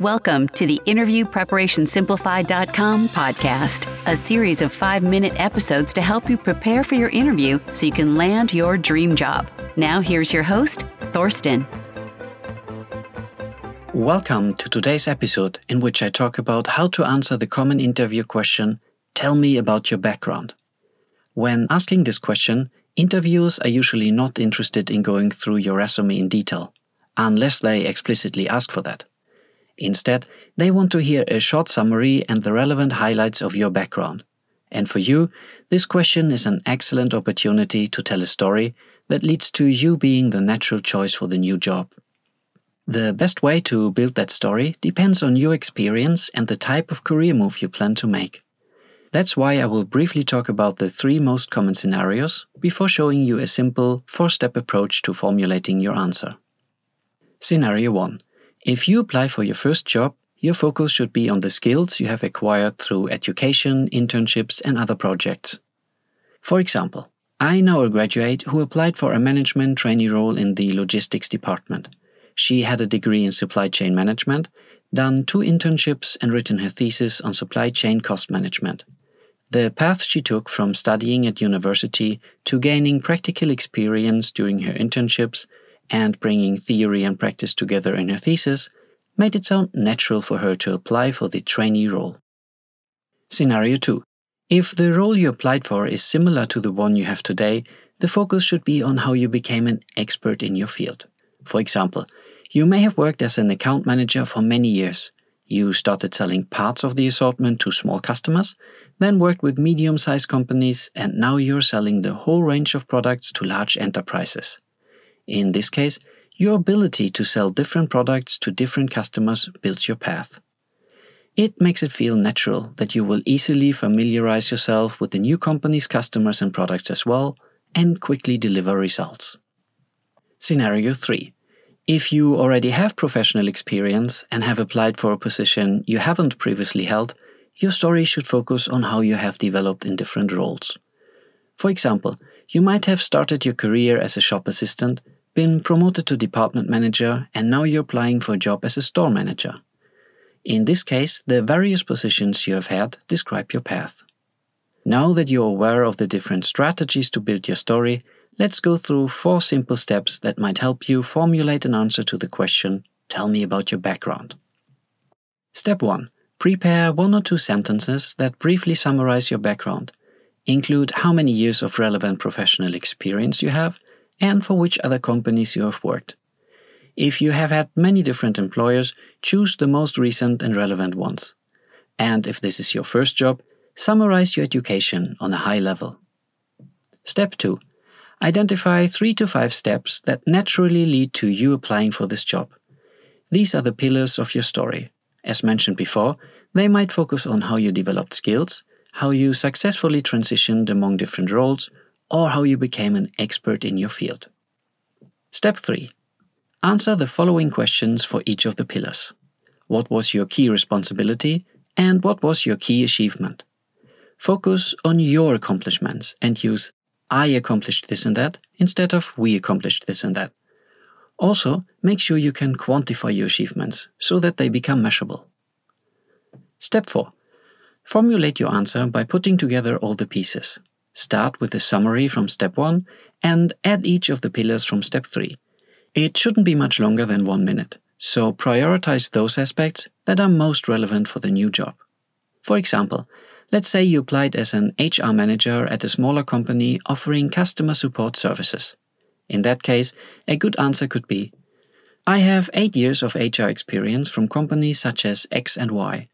Welcome to the InterviewPreparationSimplified.com podcast, a series of 5-minute episodes to help you prepare for your interview so you can land your dream job. Now here's your host, Thorsten. Welcome to today's episode, in which I talk about how to answer the common interview question, "Tell me about your background." When asking this question, interviewers are usually not interested in going through your resume in detail, unless they explicitly ask for that. Instead, they want to hear a short summary and the relevant highlights of your background. And for you, this question is an excellent opportunity to tell a story that leads to you being the natural choice for the new job. The best way to build that story depends on your experience and the type of career move you plan to make. That's why I will briefly talk about the 3 most common scenarios before showing you a simple 4-step approach to formulating your answer. Scenario 1. If you apply for your first job, your focus should be on the skills you have acquired through education, internships, and other projects. For example, I know a graduate who applied for a management trainee role in the logistics department. She had a degree in supply chain management, done 2 internships, and written her thesis on supply chain cost management. The path she took from studying at university to gaining practical experience during her internships and bringing theory and practice together in her thesis made it sound natural for her to apply for the trainee role. Scenario 2. If the role you applied for is similar to the one you have today, the focus should be on how you became an expert in your field. For example, you may have worked as an account manager for many years. You started selling parts of the assortment to small customers, then worked with medium-sized companies, and now you're selling the whole range of products to large enterprises. In this case, your ability to sell different products to different customers builds your path. It makes it feel natural that you will easily familiarize yourself with the new company's customers and products as well, and quickly deliver results. Scenario 3. If you already have professional experience and have applied for a position you haven't previously held, your story should focus on how you have developed in different roles. For example, you might have started your career as a shop assistant, been promoted to department manager, and now you're applying for a job as a store manager. In this case, the various positions you have had describe your path. Now that you're aware of the different strategies to build your story, let's go through 4 simple steps that might help you formulate an answer to the question, "Tell me about your background." Step 1. Prepare 1 or 2 sentences that briefly summarize your background. Include how many years of relevant professional experience you have and for which other companies you have worked. If you have had many different employers, choose the most recent and relevant ones. And if this is your first job, summarize your education on a high level. Step 2. Identify 3 to 5 steps that naturally lead to you applying for this job. These are the pillars of your story. As mentioned before, they might focus on how you developed skills, how you successfully transitioned among different roles, or how you became an expert in your field. Step 3. Answer the following questions for each of the pillars. What was your key responsibility, and what was your key achievement? Focus on your accomplishments and use "I accomplished this and that" instead of "we accomplished this and that." Also, make sure you can quantify your achievements so that they become measurable. Step 4. Formulate your answer by putting together all the pieces. Start with a summary from step 1 and add each of the pillars from step 3. It shouldn't be much longer than 1 minute, so prioritize those aspects that are most relevant for the new job. For example, let's say you applied as an HR manager at a smaller company offering customer support services. In that case, a good answer could be, "I have 8 years of HR experience from companies such as X and Y.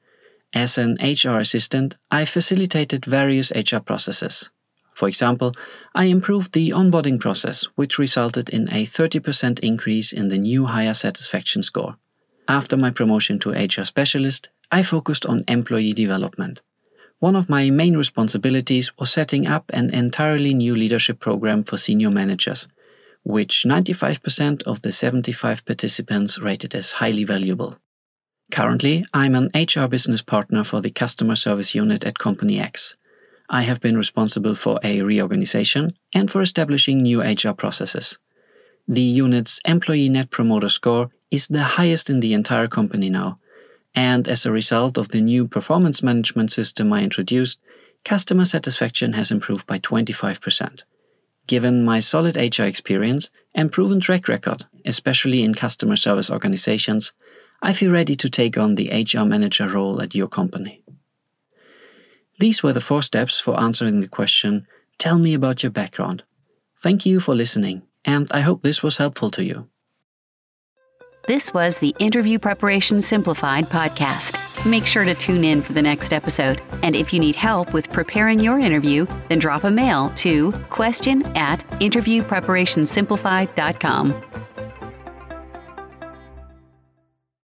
As an HR assistant, I facilitated various HR processes. For example, I improved the onboarding process, which resulted in a 30% increase in the new hire satisfaction score. After my promotion to HR specialist, I focused on employee development. One of my main responsibilities was setting up an entirely new leadership program for senior managers, which 95% of the 75 participants rated as highly valuable. Currently, I'm an HR business partner for the customer service unit at Company X. I have been responsible for a reorganization and for establishing new HR processes. The unit's employee net promoter score is the highest in the entire company now, And as a result of the new performance management system I introduced, customer satisfaction has improved by 25%. Given my solid HR experience and proven track record, especially in customer service organizations, I feel ready to take on the HR manager role at your company. These were the 4 steps for answering the question, "Tell me about your background." Thank you for listening, and I hope this was helpful to you. This was the Interview Preparation Simplified podcast. Make sure to tune in for the next episode. And if you need help with preparing your interview, then drop a mail to question@interviewpreparationsimplified.com.